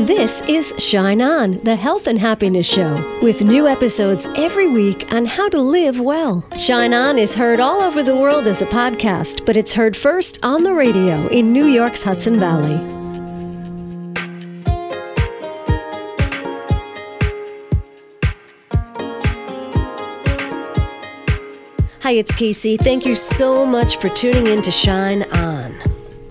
This is Shine On, the Health and Happiness Show, with new episodes every week on how to live well. Shine On is heard all over the world as a podcast, but it's heard first on the radio in New York's Hudson Valley. Hi, it's Casey. Thank you so much for tuning in to Shine On.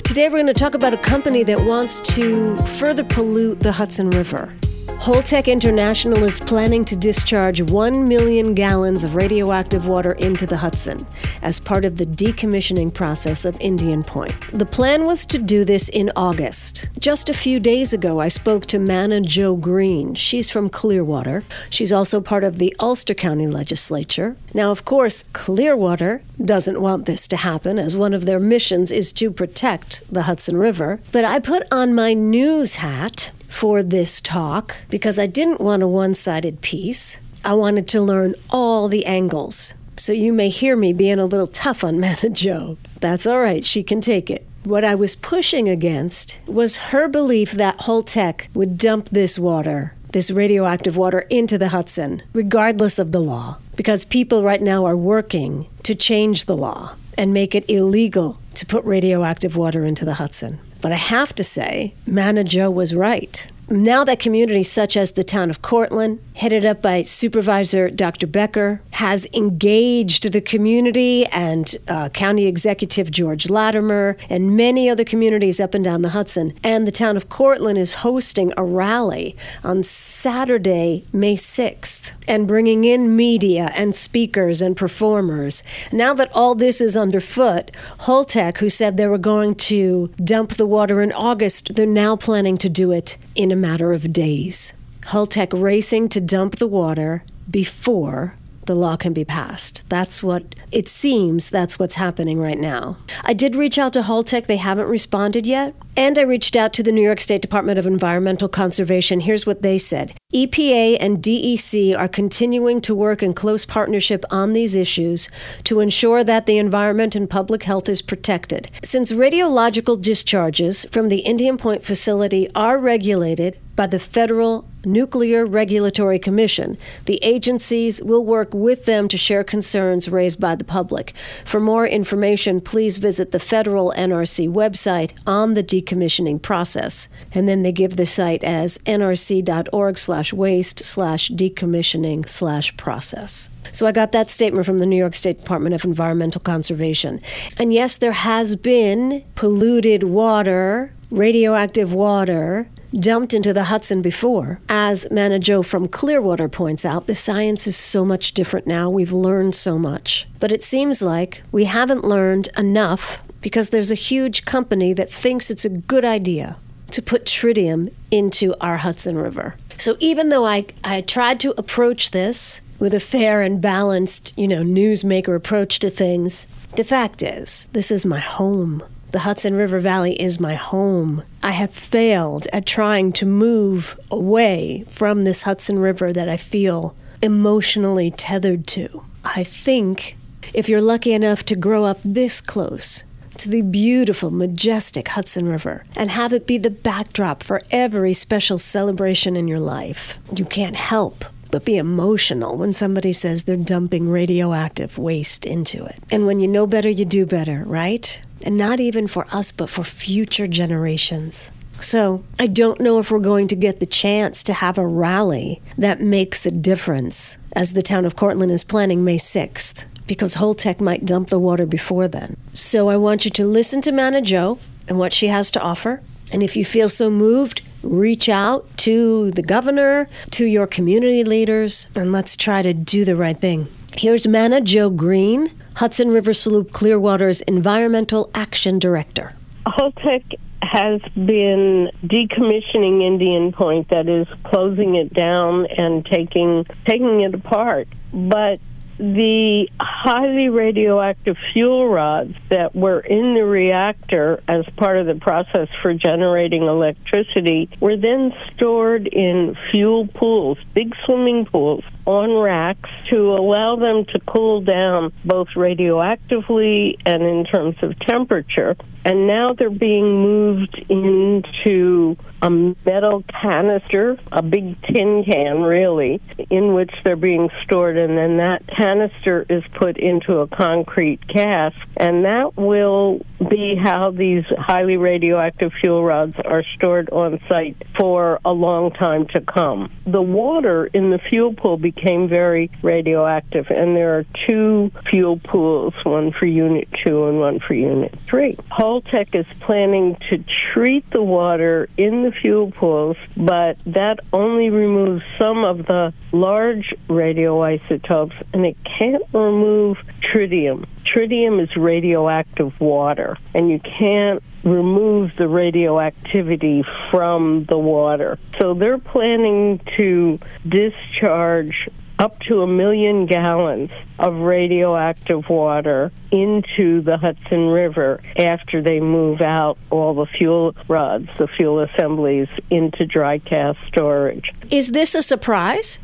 Today we're going to talk about a company that wants to further pollute the Hudson River. Holtec International is planning to discharge 1 million gallons of radioactive water into the Hudson as part of the decommissioning process of Indian Point. The plan was to do this in August. Just a few days ago, I spoke to Manna Jo Green. She's from Clearwater. She's also part of the Ulster County Legislature. Now, of course, Clearwater doesn't want this to happen, as one of their missions is to protect the Hudson River. But I put on my news hat for this talk because I didn't want a one-sided piece. I wanted to learn all the angles. So you may hear me being a little tough on Manna Jo. That's all right, she can take it. What I was pushing against was her belief that Holtec would dump this water, this radioactive water, into the Hudson, regardless of the law, because people right now are working to change the law and make it illegal to put radioactive water into the Hudson. But I have to say, Manna Jo was right. Now that communities such as the town of Cortlandt, headed up by Supervisor Dr. Becker, has engaged the community and County Executive George Latimer and many other communities up and down the Hudson, and the town of Cortlandt is hosting a rally on Saturday, May 6th, and bringing in media and speakers and performers. Now that all this is underfoot, Holtec, who said they were going to dump the water in August, they're now planning to do it in a matter of days. Holtec racing to dump the water before the law can be passed. That's what it seems, that's what's happening right now. I did reach out to Holtec. They haven't responded yet. And I reached out to the New York State Department of Environmental Conservation. Here's what they said. EPA and DEC are continuing to work in close partnership on these issues to ensure that the environment and public health is protected. Since radiological discharges from the Indian Point facility are regulated by the Federal Nuclear Regulatory Commission, the agencies will work with them to share concerns raised by the public. For more information, please visit the federal NRC website on the decommissioning process. And then they give the site as nrc.org/waste/decommissioning/process. So I got that statement from the New York State Department of Environmental Conservation. And yes, there has been polluted water, radioactive water, dumped into the Hudson before. As Manna Jo from Clearwater points out, the science is so much different now. We've learned so much. But it seems like we haven't learned enough because there's a huge company that thinks it's a good idea to put tritium into our Hudson River. So even though I tried to approach this with a fair and balanced, newsmaker approach to things, the fact is, this is my home. The Hudson River Valley is my home. I have failed at trying to move away from this Hudson River that I feel emotionally tethered to. I think if you're lucky enough to grow up this close to the beautiful, majestic Hudson River and have it be the backdrop for every special celebration in your life, you can't help but be emotional when somebody says they're dumping radioactive waste into it. And when you know better, you do better, right? And not even for us, but for future generations. So I don't know if we're going to get the chance to have a rally that makes a difference, as the town of Cortlandt is planning May 6th, because Holtec might dump the water before then. So I want you to listen to Manna Jo and what she has to offer. And if you feel so moved, reach out to the governor, to your community leaders, and let's try to do the right thing. Here's Manna Jo Green, Hudson River Sloop Clearwater's Environmental Action Director. Holtec has been decommissioning Indian Point, that is, closing it down and taking it apart. But the highly radioactive fuel rods that were in the reactor as part of the process for generating electricity were then stored in fuel pools, big swimming pools, on racks to allow them to cool down both radioactively and in terms of temperature. and now they're being moved into a metal canister, a big tin can, really, in which they're being stored, and then that canister is put into a concrete cask, and that will be how these highly radioactive fuel rods are stored on site for a long time to come. The water in the fuel pool became very radioactive, and there are two fuel pools, one for Unit 2 and one for Unit 3. Holtec is planning to treat the water in the fuel pools, but that only removes some of the large radioisotopes, and it can't remove tritium. Tritium is radioactive water, and you can't remove the radioactivity from the water. So they're planning to discharge up to 1 million gallons of radioactive water into the Hudson River after they move out all the fuel rods, the fuel assemblies, into dry cask storage. Is this a surprise?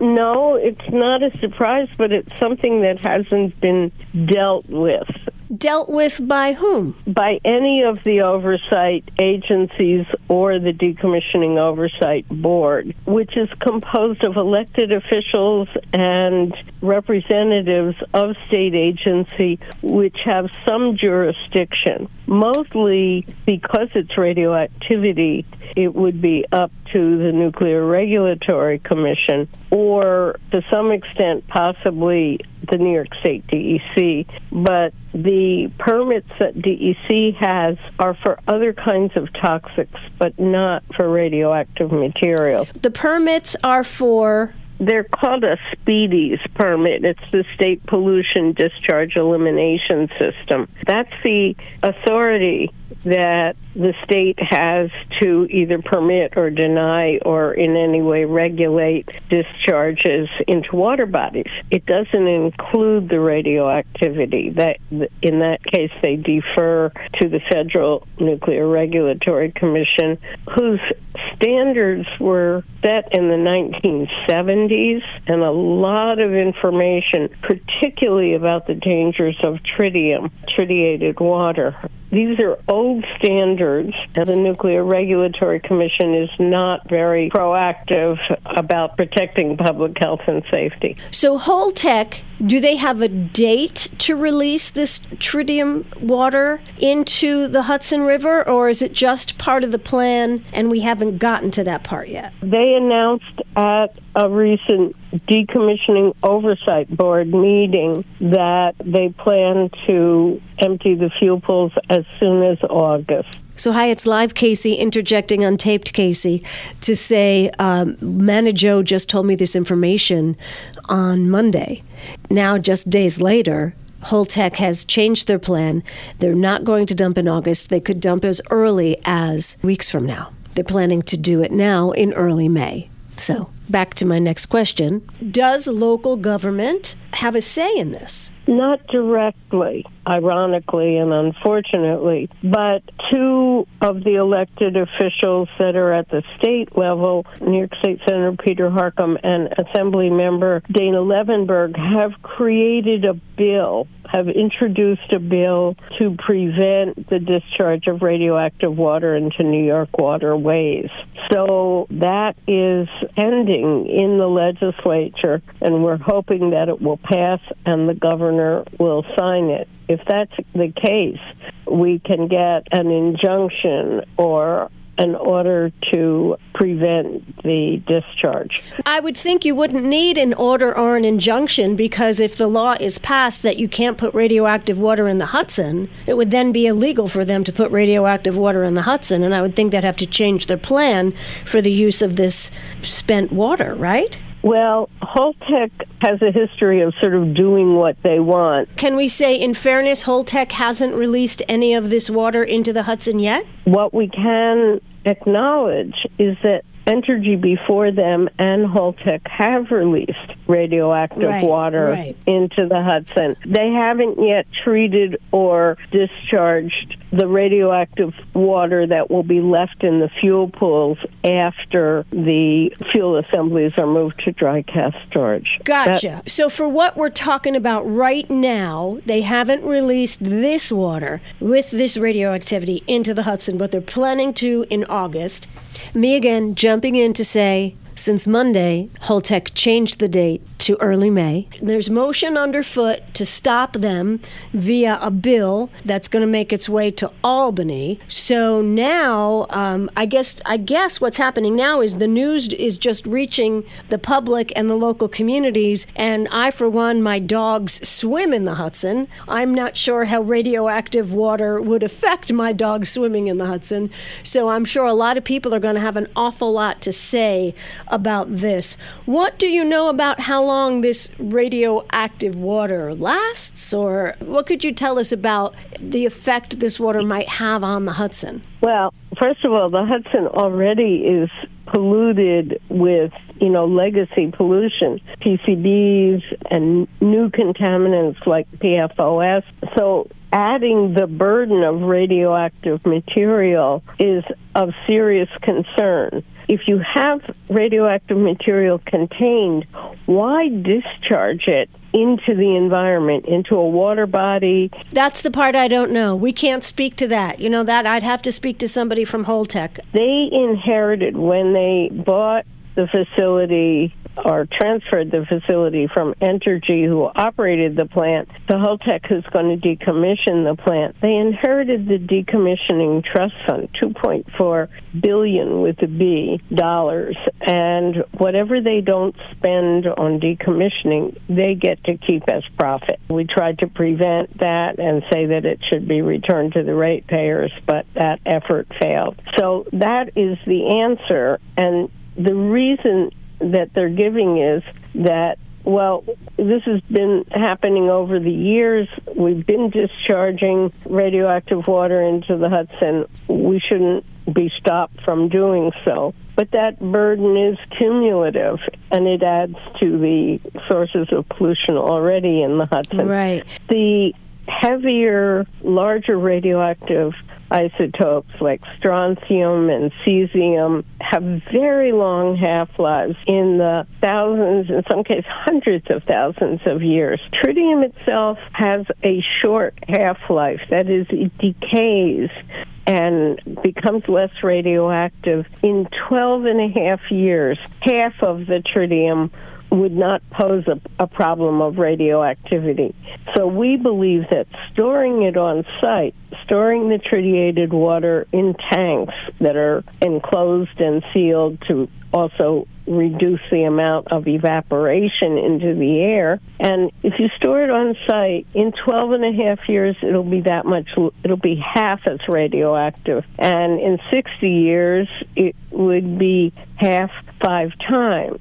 No, it's not a surprise, but it's something that hasn't been dealt with. Dealt with by whom? By any of the oversight agencies or the Decommissioning Oversight Board, which is composed of elected officials and representatives of state agency which have some jurisdiction. Mostly because it's radioactivity, it would be up to the Nuclear Regulatory Commission or to some extent possibly the New York State DEC, but the permits that DEC has are for other kinds of toxics, but not for radioactive material. The permits are for... They're called a SPDES permit. It's the State Pollution Discharge Elimination System. That's the authority that the state has to either permit or deny or in any way regulate discharges into water bodies. It doesn't include the radioactivity. That, in that case, they defer to the Federal Nuclear Regulatory Commission, whose standards were set in the 1970s, and a lot of information, particularly about the dangers of tritium, tritiated water. These are old standards, and the Nuclear Regulatory Commission is not very proactive about protecting public health and safety. So Holtec, do they have a date to release this tritium water into the Hudson River, or is it just part of the plan and we haven't gotten to that part yet? They announced at a recent Decommissioning Oversight Board meeting that they plan to empty the fuel pools as soon as August. So hi, it's live Casey interjecting on taped Casey to say Manna Jo just told me this information on Monday. Now just days later, Holtec has changed their plan. They're not going to dump in August. They could dump as early as weeks from now. They're planning to do it now in early May. So back to my next question. Does local government have a say in this? Not directly, ironically and unfortunately, but two of the elected officials that are at the state level, New York State Senator Peter Harckham and Assembly Member Dana Levenberg, have created a bill, have introduced a bill to prevent the discharge of radioactive water into New York waterways. So that is pending in the legislature, and we're hoping that it will pass and the governor will sign it. If that's the case, we can get an injunction or an order to prevent the discharge. I would think you wouldn't need an order or an injunction, because if the law is passed that you can't put radioactive water in the Hudson, it would then be illegal for them to put radioactive water in the Hudson, and I would think they'd have to change their plan for the use of this spent water, right? Well, Holtec has a history of sort of doing what they want. Can we say, in fairness, Holtec hasn't released any of this water into the Hudson yet? What we can acknowledge is that Entergy before them and Holtec have released radioactive water into the Hudson. They haven't yet treated or discharged the radioactive water that will be left in the fuel pools after the fuel assemblies are moved to dry cask storage. Gotcha. So for what we're talking about right now, they haven't released this water with this radioactivity into the Hudson, but they're planning to in August. Me again, jumping in to say, since Monday, Holtec changed the date to early May. There's motion underfoot to stop them via a bill that's going to make its way to Albany. So now, I guess what's happening now is the news is just reaching the public and the local communities. And I, for one, my dogs swim in the Hudson. I'm not sure how radioactive water would affect my dogs swimming in the Hudson. So I'm sure a lot of people are going to have an awful lot to say about this. What do you know about how long this radioactive water lasts, or what could you tell us about the effect this water might have on the Hudson? Well, first of all, the Hudson already is polluted with, legacy pollution, PCBs and new contaminants like PFOS. So adding the burden of radioactive material is of serious concern. If you have radioactive material contained, why discharge it into the environment, into a water body? That's the part I don't know. We can't speak to that. That I'd have to speak to somebody from Holtec. They inherited, when they bought the facility or transferred the facility from Entergy, who operated the plant, to Holtec, who's going to decommission the plant. They inherited the decommissioning trust fund, $2.4 billion with a B dollars. And whatever they don't spend on decommissioning, they get to keep as profit. We tried to prevent that and say that it should be returned to the ratepayers, but that effort failed. So that is the answer. And the reason that they're giving is that, well, this has been happening over the years. We've been discharging radioactive water into the Hudson. We shouldn't be stopped from doing so. But that burden is cumulative, and it adds to the sources of pollution already in the Hudson. Right. The heavier, larger radioactive isotopes like strontium and cesium have very long half-lives, in the thousands, in some cases hundreds of thousands of years. Tritium itself has a short half-life, that is, it decays and becomes less radioactive in 12 and a half years. Half of the tritium would not pose a problem of radioactivity. So we believe that storing it on site, storing the tritiated water in tanks that are enclosed and sealed to also reduce the amount of evaporation into the air. And if you store it on site, in 12 and a half years, it'll be half as radioactive. And in 60 years, it would be half 5 times.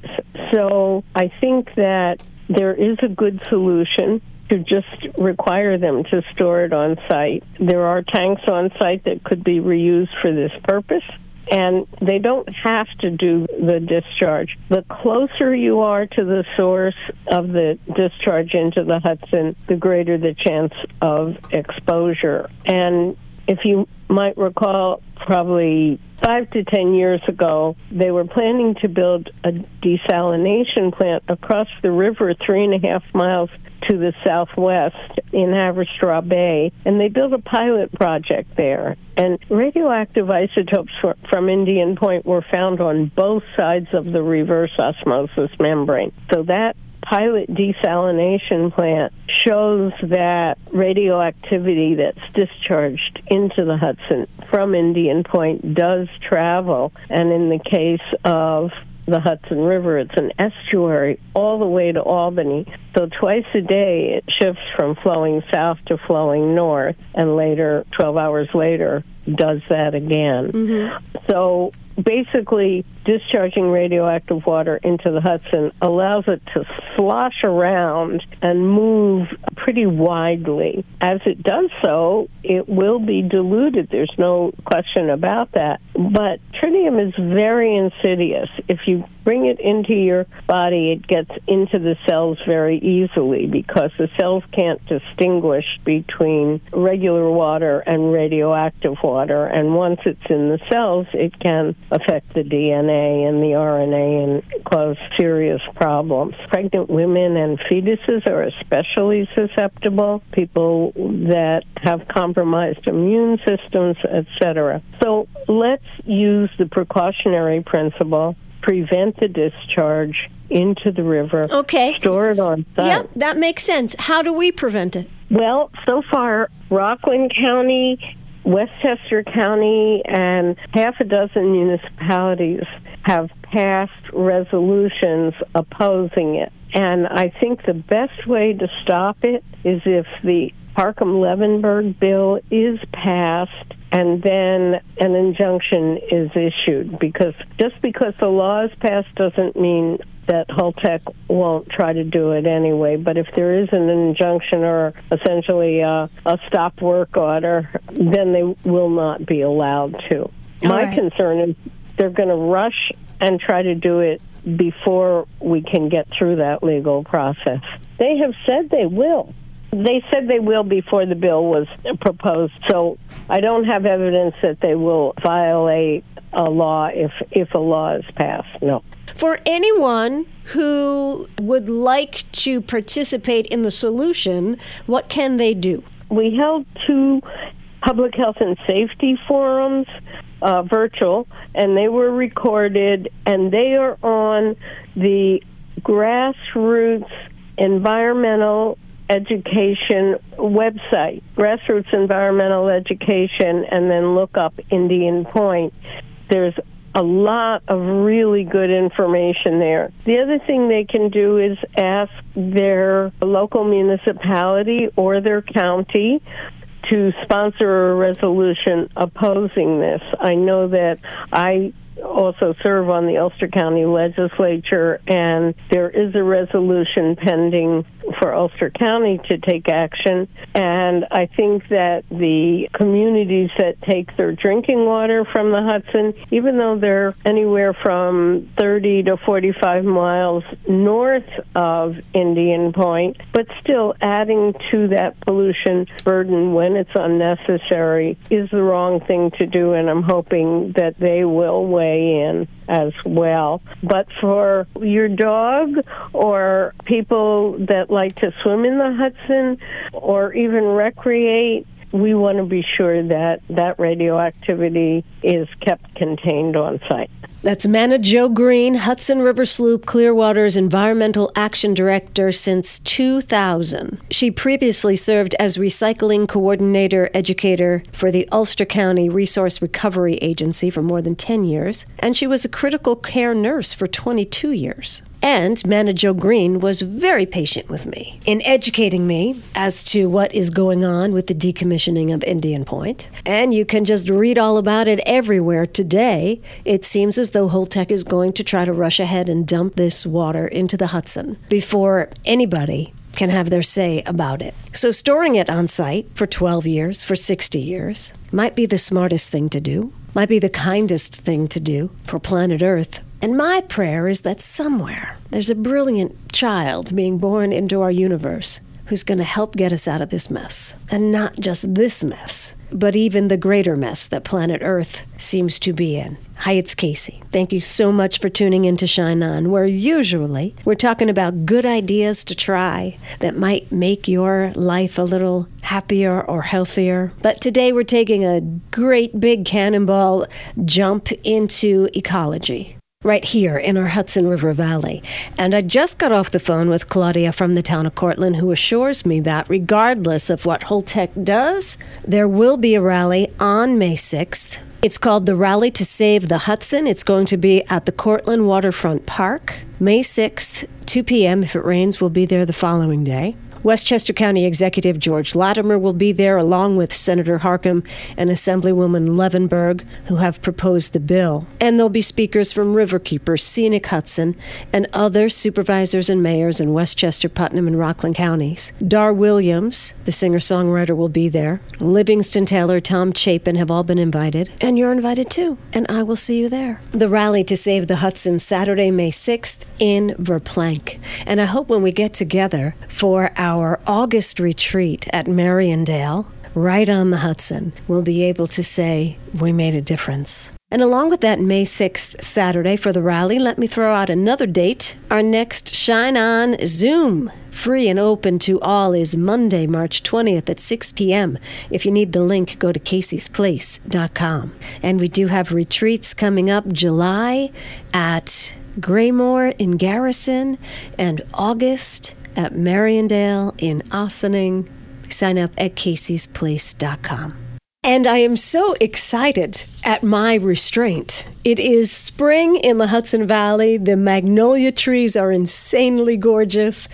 So I think that there is a good solution to just require them to store it on site. There are tanks on site that could be reused for this purpose, and they don't have to do the discharge. The closer you are to the source of the discharge into the Hudson, the greater the chance of exposure. And if you might recall, probably 5 to 10 years ago, they were planning to build a desalination plant across the river 3.5 miles to the southwest in Haverstraw Bay, and they built a pilot project there. And radioactive isotopes from Indian Point were found on both sides of the reverse osmosis membrane. So that pilot desalination plant shows that radioactivity that's discharged into the Hudson from Indian Point does travel. And in the case of the Hudson River, it's an estuary all the way to Albany. So twice a day, it shifts from flowing south to flowing north, and later, 12 hours later, does that again. Mm-hmm. So basically discharging radioactive water into the Hudson allows it to slosh around and move pretty widely. As it does so, it will be diluted. There's no question about that. But tritium is very insidious. If you bring it into your body, it gets into the cells very easily because the cells can't distinguish between regular water and radioactive water. And once it's in the cells, it can affect the DNA and the RNA and cause serious problems. Pregnant women and fetuses are especially susceptible, people that have compromised immune systems, etc. So let's use the precautionary principle, prevent the discharge into the river, okay. Store it on site. Yep, that makes sense. How do we prevent it? Well, so far, Rockland County, Westchester County, and half a dozen municipalities have passed resolutions opposing it. And I think the best way to stop it is if the Harckham-Levenberg bill is passed and then an injunction is issued. Because just because the law is passed doesn't mean that Holtec won't try to do it anyway. But if there is an injunction or essentially a stop work order, then they will not be allowed to. My concern is they're going to rush and try to do it before we can get through that legal process. They have said they will. They said they will before the bill was proposed, so I don't have evidence that they will violate a law if a law is passed, no. For anyone who would like to participate in the solution, what can they do? We held two public health and safety forums, virtual, and they were recorded, and they are on the Grassroots Environmental Education website, Grassroots Environmental Education, and then look up Indian Point. There's a lot of really good information there. The other thing they can do is ask their local municipality or their county to sponsor a resolution opposing this. I know that I also serve on the Ulster County Legislature, and there is a resolution pending for Ulster County to take action. And I think that the communities that take their drinking water from the Hudson, even though they're anywhere from 30 to 45 miles north of Indian Point, but still adding to that pollution burden when it's unnecessary is the wrong thing to do, and I'm hoping that they will weigh in as well. But for your dog or people that like to swim in the Hudson or even recreate, we want to be sure that radioactivity is kept contained on site. That's Manna Jo Green, Hudson River Sloop Clearwater's Environmental Action Director since 2000. She previously served as Recycling Coordinator Educator for the Ulster County Resource Recovery Agency for more than 10 years, and she was a critical care nurse for 22 years. And Manna Jo Green was very patient with me in educating me as to what is going on with the decommissioning of Indian Point. And you can just read all about it everywhere today. It seems as though Holtec is going to try to rush ahead and dump this water into the Hudson before anybody can have their say about it. So storing it on site for 12 years, for 60 years, might be the smartest thing to do, might be the kindest thing to do for planet Earth. And my prayer is that somewhere there's a brilliant child being born into our universe who's going to help get us out of this mess. And not just this mess, but even the greater mess that planet Earth seems to be in. Hi, it's Casey. Thank you so much for tuning in to Shine On, where usually we're talking about good ideas to try that might make your life a little happier or healthier. But today we're taking a great big cannonball jump into ecology, right here in our Hudson River Valley. And I just got off the phone with Claudia from the town of Cortlandt, who assures me that regardless of what Holtec does, there will be a rally on May 6th. It's called the Rally to Save the Hudson. It's going to be at the Cortlandt Waterfront Park, May 6th, 2 p.m. If it rains, we'll be there the following day. Westchester County Executive George Latimer will be there, along with Senator Harckham and Assemblywoman Levenberg, who have proposed the bill. And there'll be speakers from Riverkeeper, Scenic Hudson, and other supervisors and mayors in Westchester, Putnam, and Rockland counties. Dar Williams, the singer-songwriter, will be there. Livingston Taylor, Tom Chapin have all been invited. And you're invited too, and I will see you there. The Rally to Save the Hudson, Saturday, May 6th in Verplanck. And I hope when we get together for our August retreat at Marriondale, right on the Hudson, we'll be able to say we made a difference. And along with that May 6th, Saturday, for the rally, let me throw out another date. Our next Shine On Zoom, free and open to all, is Monday, March 20th at 6 p.m. If you need the link, go to caseysplace.com. And we do have retreats coming up July at Graymoor in Garrison and August at Merriandale in Ossining. Sign up at caseysplace.com. And I am so excited at my restraint. It is spring in the Hudson Valley. The magnolia trees are insanely gorgeous.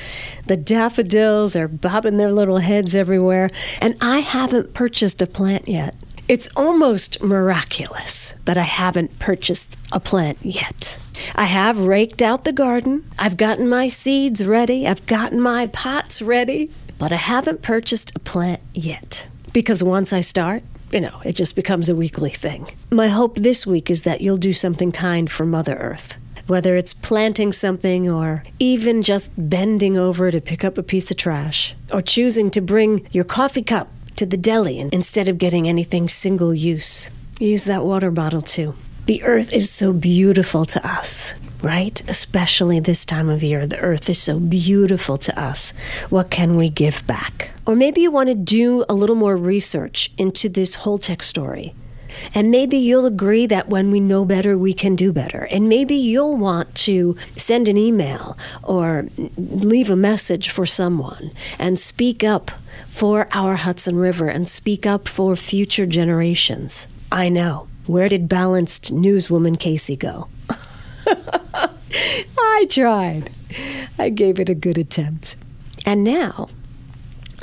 The daffodils are bobbing their little heads everywhere. And I haven't purchased a plant yet. It's almost miraculous that I haven't purchased a plant yet. I have raked out the garden. I've gotten my seeds ready. I've gotten my pots ready. But I haven't purchased a plant yet. Because once I start, it just becomes a weekly thing. My hope this week is that you'll do something kind for Mother Earth, whether it's planting something or even just bending over to pick up a piece of trash or choosing to bring your coffee cup to the deli instead of getting anything single use. Use that water bottle too. The earth is so beautiful to us, right? Especially this time of year. The earth is so beautiful to us. What can we give back? Or maybe you want to do a little more research into this Holtec story. And maybe you'll agree that when we know better, we can do better. And maybe you'll want to send an email or leave a message for someone and speak up for our Hudson River and speak up for future generations. I know. Where did balanced newswoman Casey go? I tried. I gave it a good attempt. And now,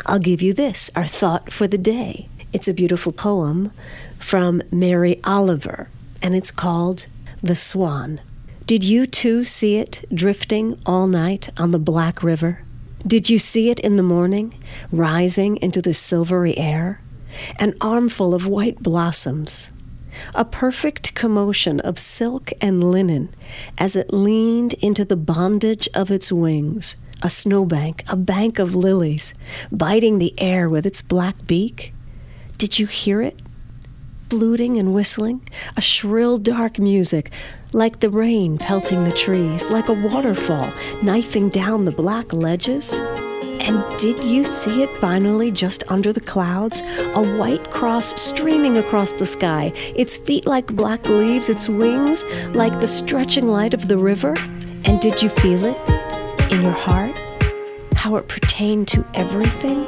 I'll give you this, our thought for the day. It's a beautiful poem from Mary Oliver, and it's called The Swan. Did you too see it drifting all night on the black river? Did you see it in the morning, rising into the silvery air? An armful of white blossoms, a perfect commotion of silk and linen as it leaned into the bondage of its wings, a snowbank, a bank of lilies, biting the air with its black beak. Did you hear it? Fluting and whistling, a shrill dark music, like the rain pelting the trees, like a waterfall knifing down the black ledges. And did you see it finally just under the clouds? A white cross streaming across the sky, its feet like black leaves, its wings like the stretching light of the river? And did you feel it in your heart? How it pertained to everything?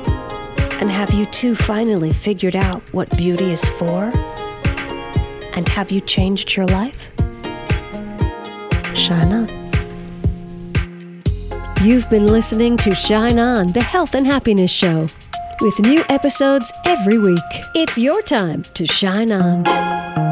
And have you too finally figured out what beauty is for? And have you changed your life? Shine on. You've been listening to Shine On, the Health and Happiness Show, with new episodes every week. It's your time to shine on.